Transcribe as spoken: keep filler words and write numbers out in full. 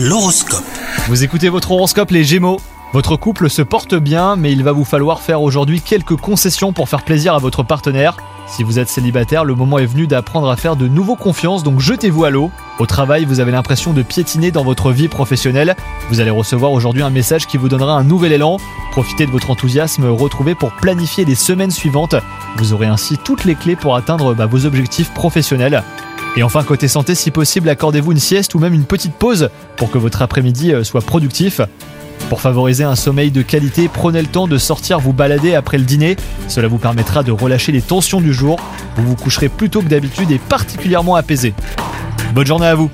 L'horoscope. Vous écoutez votre horoscope les Gémeaux. Votre couple se porte bien, mais il va vous falloir faire aujourd'hui quelques concessions pour faire plaisir à votre partenaire. Si vous êtes célibataire, le moment est venu d'apprendre à faire de nouveaux confiances, donc jetez-vous à l'eau. Au travail, vous avez l'impression de piétiner dans votre vie professionnelle. Vous allez recevoir aujourd'hui un message qui vous donnera un nouvel élan. Profitez de votre enthousiasme retrouvé pour planifier les semaines suivantes. Vous aurez ainsi toutes les clés pour atteindre bah, vos objectifs professionnels. Et enfin, côté santé, si possible, accordez-vous une sieste ou même une petite pause pour que votre après-midi soit productif. Pour favoriser un sommeil de qualité, prenez le temps de sortir vous balader après le dîner. Cela vous permettra de relâcher les tensions du jour. Vous vous coucherez plus tôt que d'habitude et particulièrement apaisé. Bonne journée à vous!